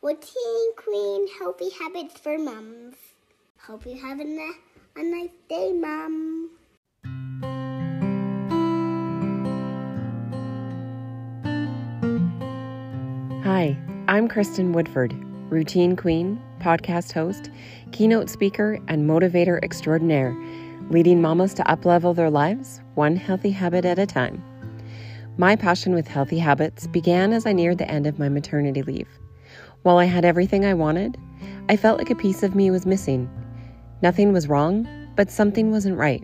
Routine Queen Healthy Habits for Mums. Hope you're having a nice day, Mum. Hi, I'm Kristin Woodford, Routine Queen, podcast host, keynote speaker, and motivator extraordinaire, leading mamas to up-level their lives, one healthy habit at a time. My passion with healthy habits began as I neared the end of my maternity leave. While I had everything I wanted, I felt like a piece of me was missing. Nothing was wrong, but something wasn't right.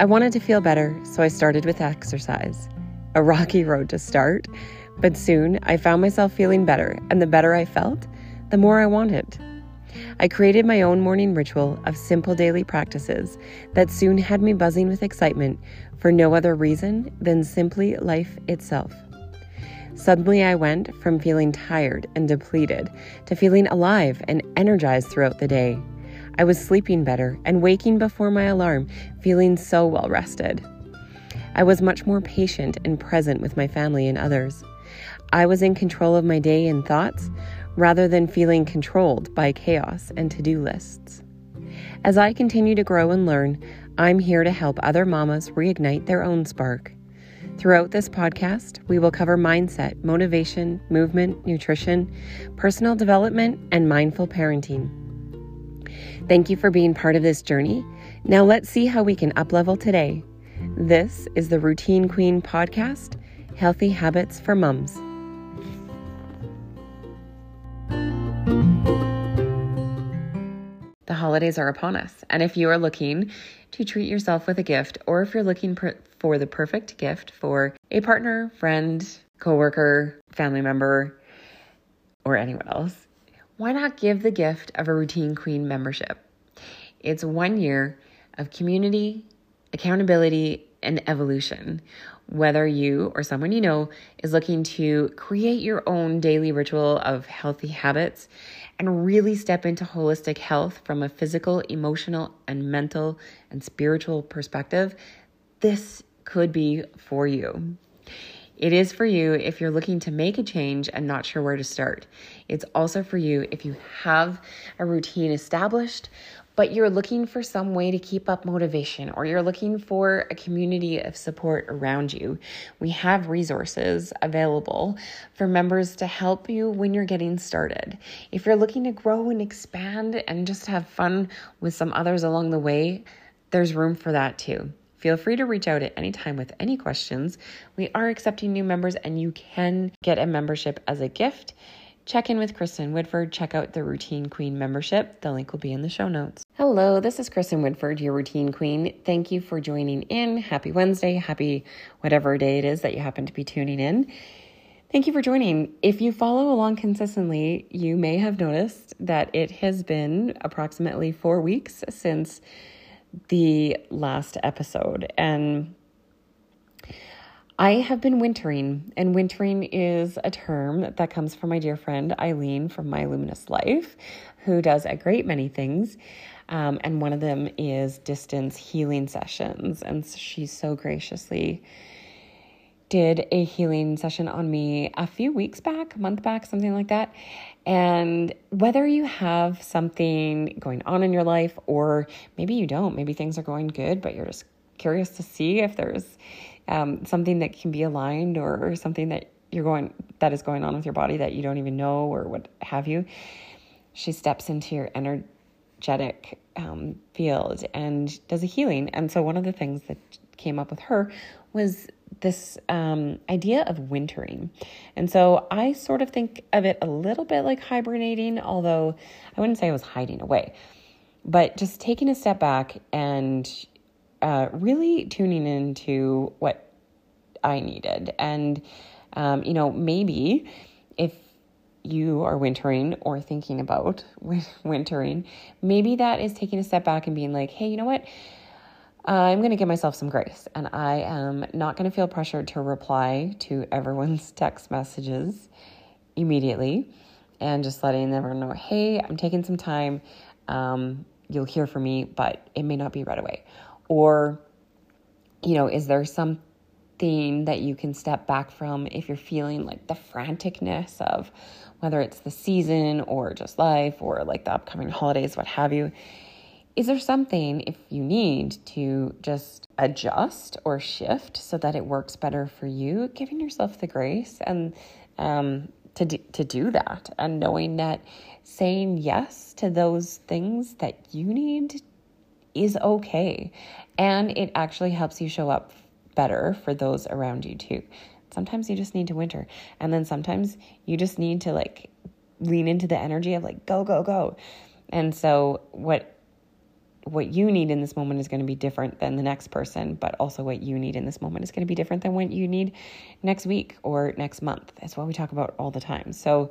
I wanted to feel better, so I started with exercise. A rocky road to start, but soon I found myself feeling better, and the better I felt, the more I wanted. I created my own morning ritual of simple daily practices that soon had me buzzing with excitement for no other reason than simply life itself. Suddenly, I went from feeling tired and depleted to feeling alive and energized throughout the day. I was sleeping better and waking before my alarm, feeling so well rested. I was much more patient and present with my family and others. I was in control of my day and thoughts rather than feeling controlled by chaos and to-do lists. As I continue to grow and learn, I'm here to help other mamas reignite their own spark. Throughout this podcast, we will cover mindset, motivation, movement, nutrition, personal development, and mindful parenting. Thank you for being part of this journey. Now let's see how we can up-level today. This is the Routine Queen podcast, Healthy Habits for Mums. The holidays are upon us, and if you are looking to treat yourself with a gift, or if you're looking for the perfect gift for a partner, friend, coworker, family member, or anyone else, why not give the gift of a Routine Queen membership? It's 1 year of community, accountability, and evolution. Whether you or someone you know is looking to create your own daily ritual of healthy habits and really step into holistic health from a physical, emotional, and mental and spiritual perspective, this could be for you. It is for you if you're looking to make a change and not sure where to start. It's also for you if you have a routine established, but you're looking for some way to keep up motivation, or you're looking for a community of support around you. We have resources available for members to help you when you're getting started. If you're looking to grow and expand and just have fun with some others along the way, there's room for that too. Feel free to reach out at any time with any questions. We are accepting new members, and you can get a membership as a gift. Check in with Kristin Woodford. Check out the Routine Queen membership. The link will be in the show notes. Hello, this is Kristin Woodford, your Routine Queen. Thank you for joining in. Happy Wednesday. Happy whatever day it is that you happen to be tuning in. Thank you for joining. If you follow along consistently, you may have noticed that it has been approximately 4 weeks since the last episode, and I have been wintering, and wintering is a term that comes from my dear friend Eileen from My Luminous Life, who does a great many things, and one of them is distance healing sessions, and she so graciously did a healing session on me a few weeks back, a month back, something like that. And whether you have something going on in your life, or maybe you don't, maybe things are going good, but you're just curious to see if there's something that can be aligned, or something that is going on with your body that you don't even know, or what have you. She steps into your energetic field and does a healing. And so one of the things that came up with her was this idea of wintering. And so I sort of think of it a little bit like hibernating, although I wouldn't say I was hiding away, but just taking a step back and really tuning into what I needed. And, you know, maybe if you are wintering or thinking about wintering, maybe that is taking a step back and being like, hey, you know what? I'm going to give myself some grace, and I am not going to feel pressured to reply to everyone's text messages immediately, and just letting everyone know, hey, I'm taking some time. You'll hear from me, but it may not be right away. Or, you know, is there some theme that you can step back from if you're feeling like the franticness of whether it's the season or just life or like the upcoming holidays, what have you. Is there something if you need to just adjust or shift so that it works better for you, giving yourself the grace and to do that, and knowing that saying yes to those things that you need is okay, and it actually helps you show up better for those around you too. Sometimes you just need to winter, and then sometimes you just need to like lean into the energy of like go, go, go. And so what you need in this moment is going to be different than the next person, but also what you need in this moment is going to be different than what you need next week or next month. That's what we talk about all the time. So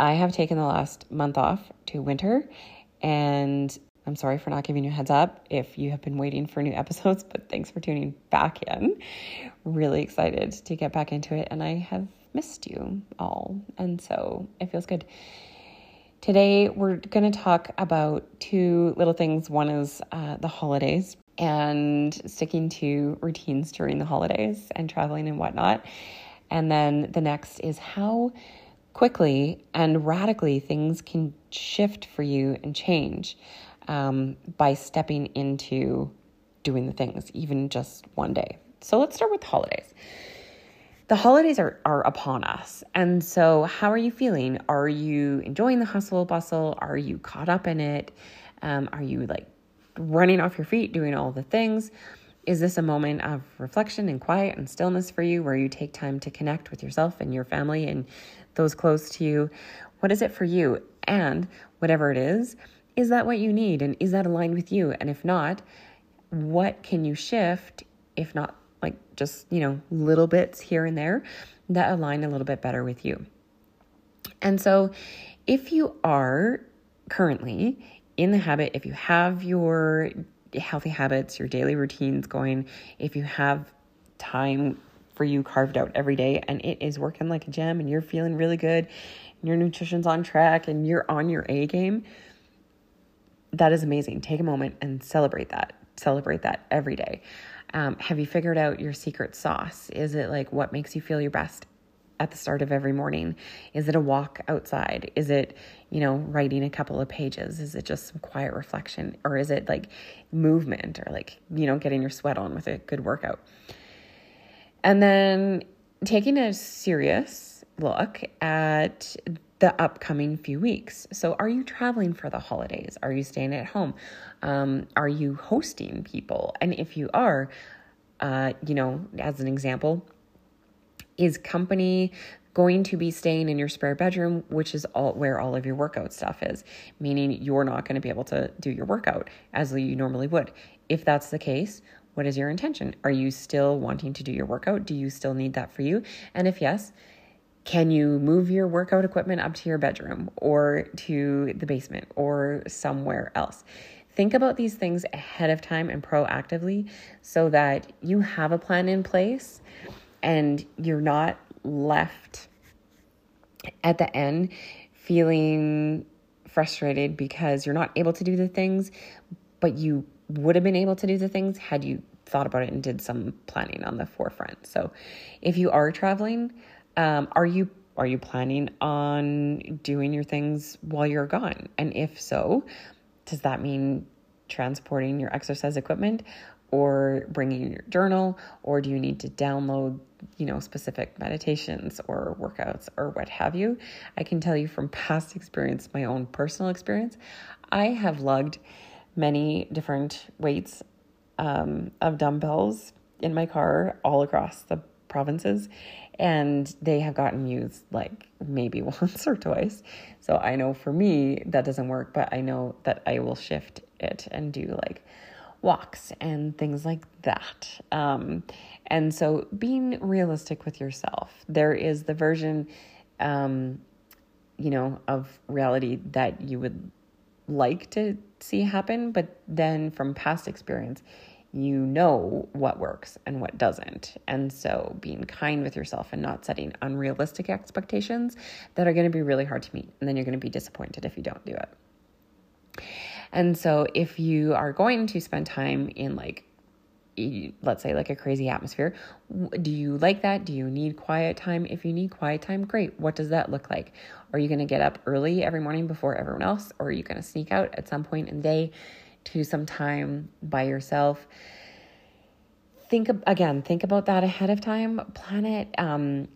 I have taken the last month off to winter, and I'm sorry for not giving you a heads up if you have been waiting for new episodes, but thanks for tuning back in. Really excited to get back into it, and I have missed you all, and so it feels good. Today, we're going to talk about two little things. One is the holidays and sticking to routines during the holidays and traveling and whatnot. And then the next is how quickly and radically things can shift for you and change by stepping into doing the things, even just one day. So let's start with the holidays. The holidays are upon us. And so how are you feeling? Are you enjoying the hustle bustle? Are you caught up in it? Are you like running off your feet, doing all the things? Is this a moment of reflection and quiet and stillness for you where you take time to connect with yourself and your family and those close to you? What is it for you? And whatever it is that what you need? And is that aligned with you? And if not, what can you shift? If not, like just, little bits here and there that align a little bit better with you. And so if you are currently in the habit, if you have your healthy habits, your daily routines going, if you have time for you carved out every day and it is working like a gem and you're feeling really good and your nutrition's on track and you're on your A game, that is amazing. Take a moment and celebrate that. Celebrate that every day. Have you figured out your secret sauce? Is it like what makes you feel your best at the start of every morning? Is it a walk outside? Is it, writing a couple of pages? Is it just some quiet reflection? Or is it like movement or like, getting your sweat on with a good workout? And then taking a serious look at the upcoming few weeks. So are you traveling for the holidays? Are you staying at home? Are you hosting people? And if you are, as an example, is company going to be staying in your spare bedroom, which is where all of your workout stuff is, meaning you're not going to be able to do your workout as you normally would. If that's the case, what is your intention? Are you still wanting to do your workout? Do you still need that for you? And if yes, can you move your workout equipment up to your bedroom or to the basement or somewhere else? Think about these things ahead of time and proactively so that you have a plan in place and you're not left at the end feeling frustrated because you're not able to do the things, but you would have been able to do the things had you thought about it and did some planning on the forefront. So if you are traveling, are you planning on doing your things while you're gone? And if so, does that mean transporting your exercise equipment or bringing your journal? Or do you need to download, specific meditations or workouts or what have you? I can tell you from past experience, my own personal experience, I have lugged many different weights of dumbbells in my car all across the provinces, and they have gotten used like maybe once or twice. So I know for me that doesn't work, but I know that I will shift it and do like walks and things like that. And so being realistic with yourself, there is the version, of reality that you would like to see happen, but then from past experience, what works and what doesn't. And so being kind with yourself and not setting unrealistic expectations that are going to be really hard to meet. And then you're going to be disappointed if you don't do it. And so if you are going to spend time in like let's say like a crazy atmosphere. Do you like that? Do you need quiet time? If you need quiet time, great. What does that look like? Are you going to get up early every morning before everyone else? Or are you going to sneak out at some point in the day to some time by yourself? Think about that ahead of time. Plan it.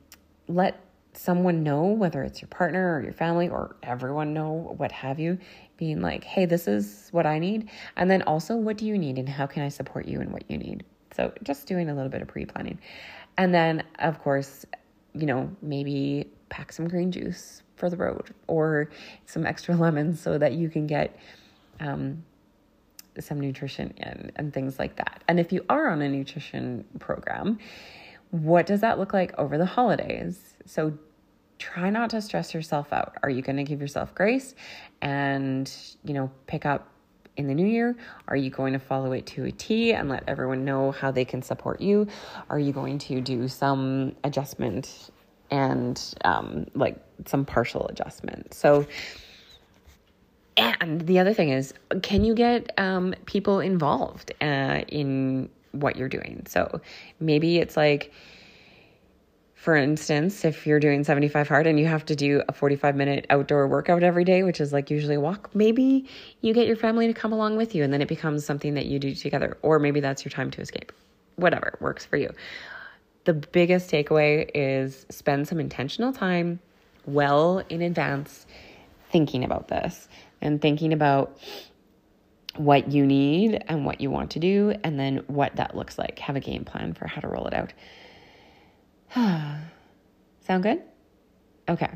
Let someone know, whether it's your partner or your family or everyone know, what have you, being like, hey, this is what I need. And then also, what do you need and how can I support you in what you need? So just doing a little bit of pre-planning. And then, of course, maybe pack some green juice for the road or some extra lemons so that you can get some nutrition in and things like that. And if you are on a nutrition program, what does that look like over the holidays? So try not to stress yourself out. Are you going to give yourself grace and, pick up in the new year? Are you going to follow it to a T and let everyone know how they can support you? Are you going to do some adjustment and some partial adjustment? So, and the other thing is, can you get people involved in what you're doing? So maybe it's like, for instance, if you're doing 75 hard and you have to do a 45-minute outdoor workout every day, which is like usually a walk, maybe you get your family to come along with you and then it becomes something that you do together. Or maybe that's your time to escape. Whatever works for you. The biggest takeaway is spend some intentional time well in advance thinking about this and thinking about what you need and what you want to do, and then what that looks like. Have a game plan for how to roll it out. Sound good? Okay.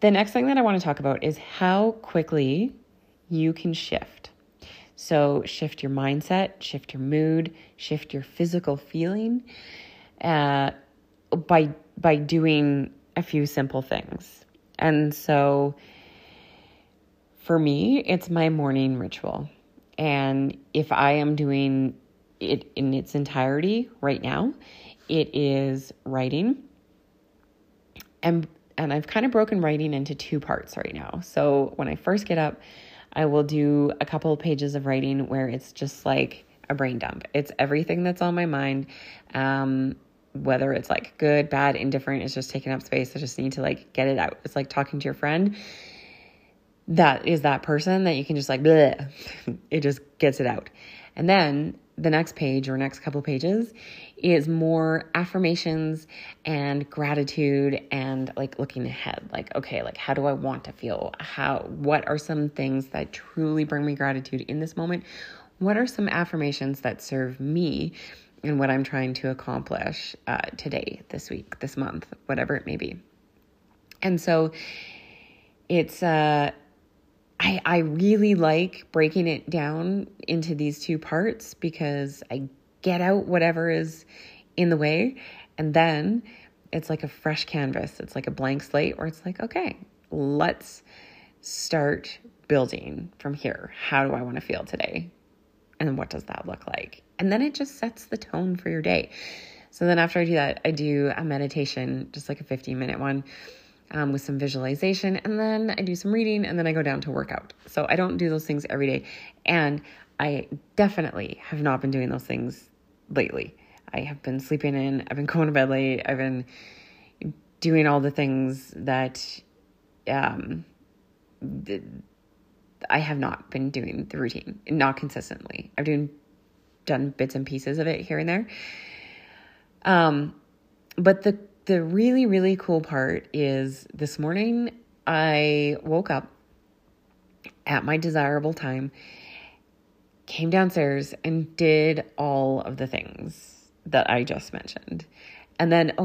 The next thing that I want to talk about is how quickly you can shift. So shift your mindset, shift your mood, shift your physical feeling by doing a few simple things. And so for me, it's my morning ritual. And if I am doing it in its entirety right now, it is writing. And I've kind of broken writing into two parts right now. So when I first get up, I will do a couple of pages of writing where it's just like a brain dump. It's everything that's on my mind. Whether it's like good, bad, indifferent, it's just taking up space. I just need to get it out. It's like talking to your friend. That is that person that you can just bleh. It just gets it out. And then the next page or next couple pages is more affirmations and gratitude and looking ahead. How do I want to feel? What are some things that truly bring me gratitude in this moment? What are some affirmations that serve me and what I'm trying to accomplish today, this week, this month, whatever it may be? And so it's I really like breaking it down into these two parts because I get out whatever is in the way. And then it's like a fresh canvas. It's like a blank slate where it's like, okay, let's start building from here. How do I want to feel today? And what does that look like? And then it just sets the tone for your day. So then after I do that, I do a meditation, just like a 15-minute one. With some visualization, and then I do some reading, and then I go down to workout. So I don't do those things every day, and I definitely have not been doing those things lately. I have been sleeping in, I've been going to bed late, I've been doing all the things that I have not been doing the routine, not consistently. I've done bits and pieces of it here and there. But the really, really cool part is this morning I woke up at my desirable time, came downstairs and did all of the things that I just mentioned. And then, when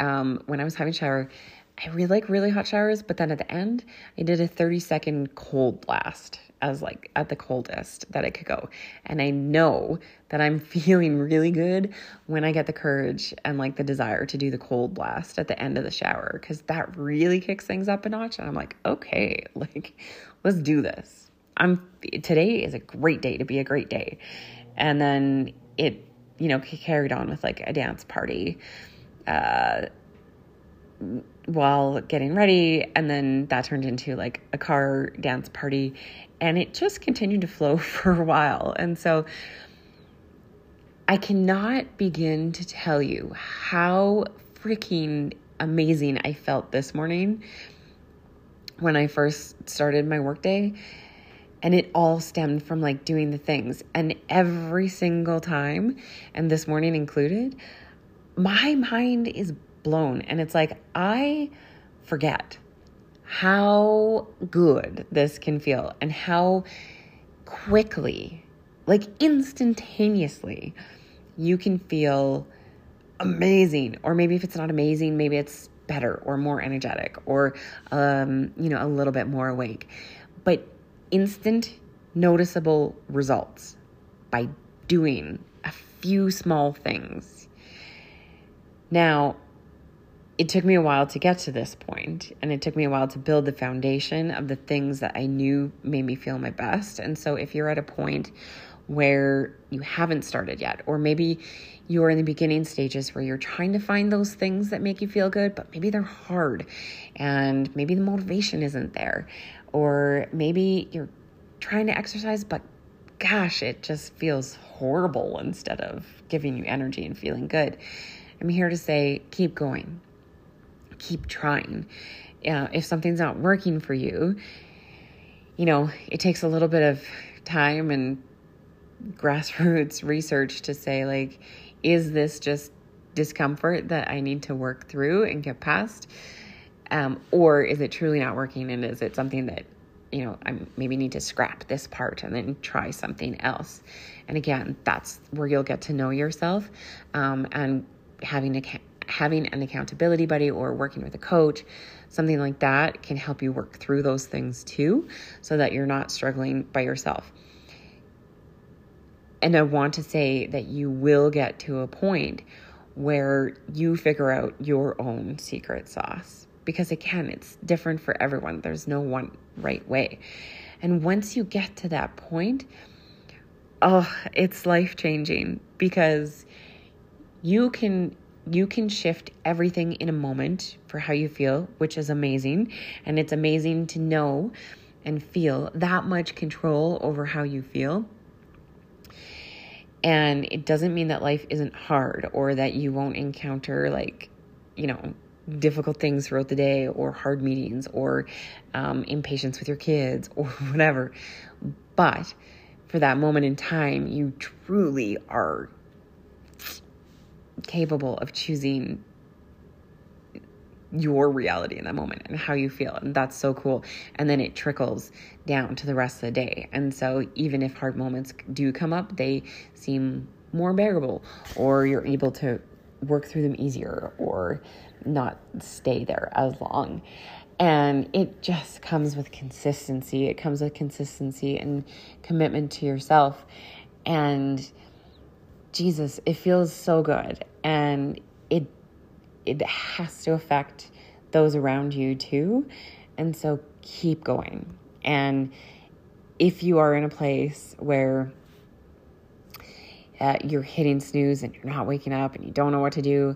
I was having a shower, I really like really hot showers, but then at the end I did a 30-second cold blast. I was at the coldest that I could go. And I know that I'm feeling really good when I get the courage and the desire to do the cold blast at the end of the shower, because that really kicks things up a notch. And I'm like, okay, let's do this. Today is a great day to be a great day. And then it, carried on with a dance party, while getting ready. And then that turned into a car dance party, and it just continued to flow for a while. And so I cannot begin to tell you how freaking amazing I felt this morning when I first started my workday. And it all stemmed from like doing the things. And every single time, and this morning included, my mind is blown. And it's like, I forget how good this can feel and how quickly, like instantaneously, you can feel amazing. Or maybe if it's not amazing, maybe it's better or more energetic or, a little bit more awake. But instant noticeable results by doing a few small things. Now, it took me a while to get to this point, and it took me a while to build the foundation of the things that I knew made me feel my best. And so if you're at a point where you haven't started yet, or maybe you're in the beginning stages where you're trying to find those things that make you feel good, but maybe they're hard and maybe the motivation isn't there, or maybe you're trying to exercise, but gosh, it just feels horrible instead of giving you energy and feeling good. I'm here to say, keep going, keep trying. If something's not working for you, it takes a little bit of time and grassroots research to say, like, is this just discomfort that I need to work through and get past? Or is it truly not working? And is it something that, I maybe need to scrap this part and then try something else? And again, that's where you'll get to know yourself. And having an accountability buddy or working with a coach, something like that, can help you work through those things too, so that you're not struggling by yourself. And I want to say that you will get to a point where you figure out your own secret sauce. Because again, it's different for everyone. There's no one right way. And once you get to that point, it's life-changing, because you can shift everything in a moment for how you feel, which is amazing. And it's amazing to know and feel that much control over how you feel. And it doesn't mean that life isn't hard, or that you won't encounter difficult things throughout the day, or hard meetings, or impatience with your kids, or whatever. But for that moment in time, you truly are capable of choosing your reality in that moment and how you feel. And that's so cool. And then it trickles down to the rest of the day. And so even if hard moments do come up, they seem more bearable, or you're able to work through them easier or not stay there as long. And it just comes with consistency. It comes with consistency and commitment to yourself. And Jesus, it feels so good. And it has to affect those around you too. And so keep going. And if you are in a place where you're hitting snooze and you're not waking up and you don't know what to do,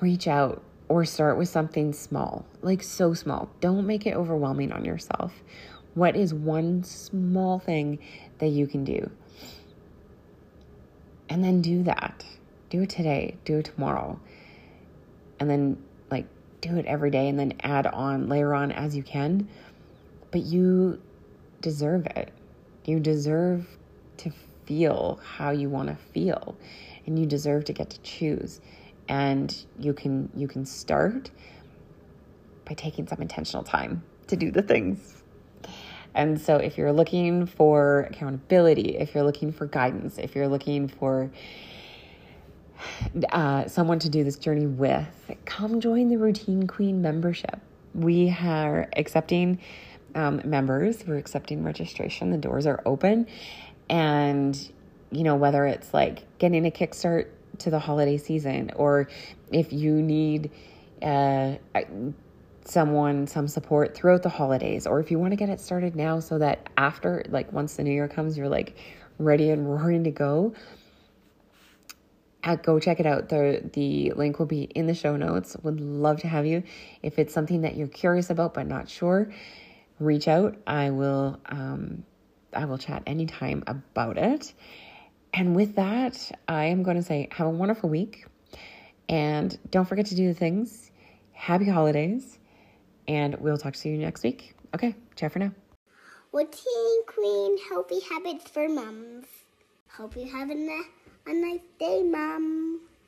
reach out or start with something small, like so small. Don't make it overwhelming on yourself. What is one small thing that you can do? And then do that. Do it today. Do it tomorrow. And then do it every day, and then layer on as you can. But you deserve it. You deserve to feel how you want to feel, and you deserve to get to choose. And you can start by taking some intentional time to do the things. And so if you're looking for accountability, if you're looking for guidance, if you're looking for someone to do this journey with, come join the Routine Queen membership. We are accepting members. We're accepting registration. The doors are open. And, whether it's getting a kickstart to the holiday season, or if you need some support throughout the holidays, or if you want to get it started now so that after, once the new year comes, you're ready and roaring to go. Go check it out. The link will be in the show notes. Would love to have you. If it's something that you're curious about but not sure, reach out. I will chat anytime about it. And with that, I am going to say have a wonderful week. And don't forget to do the things. Happy holidays. And we'll talk to you next week. Okay, ciao for now. Routine Queen Healthy Habits for Moms. Hope you have a nice day, Mom.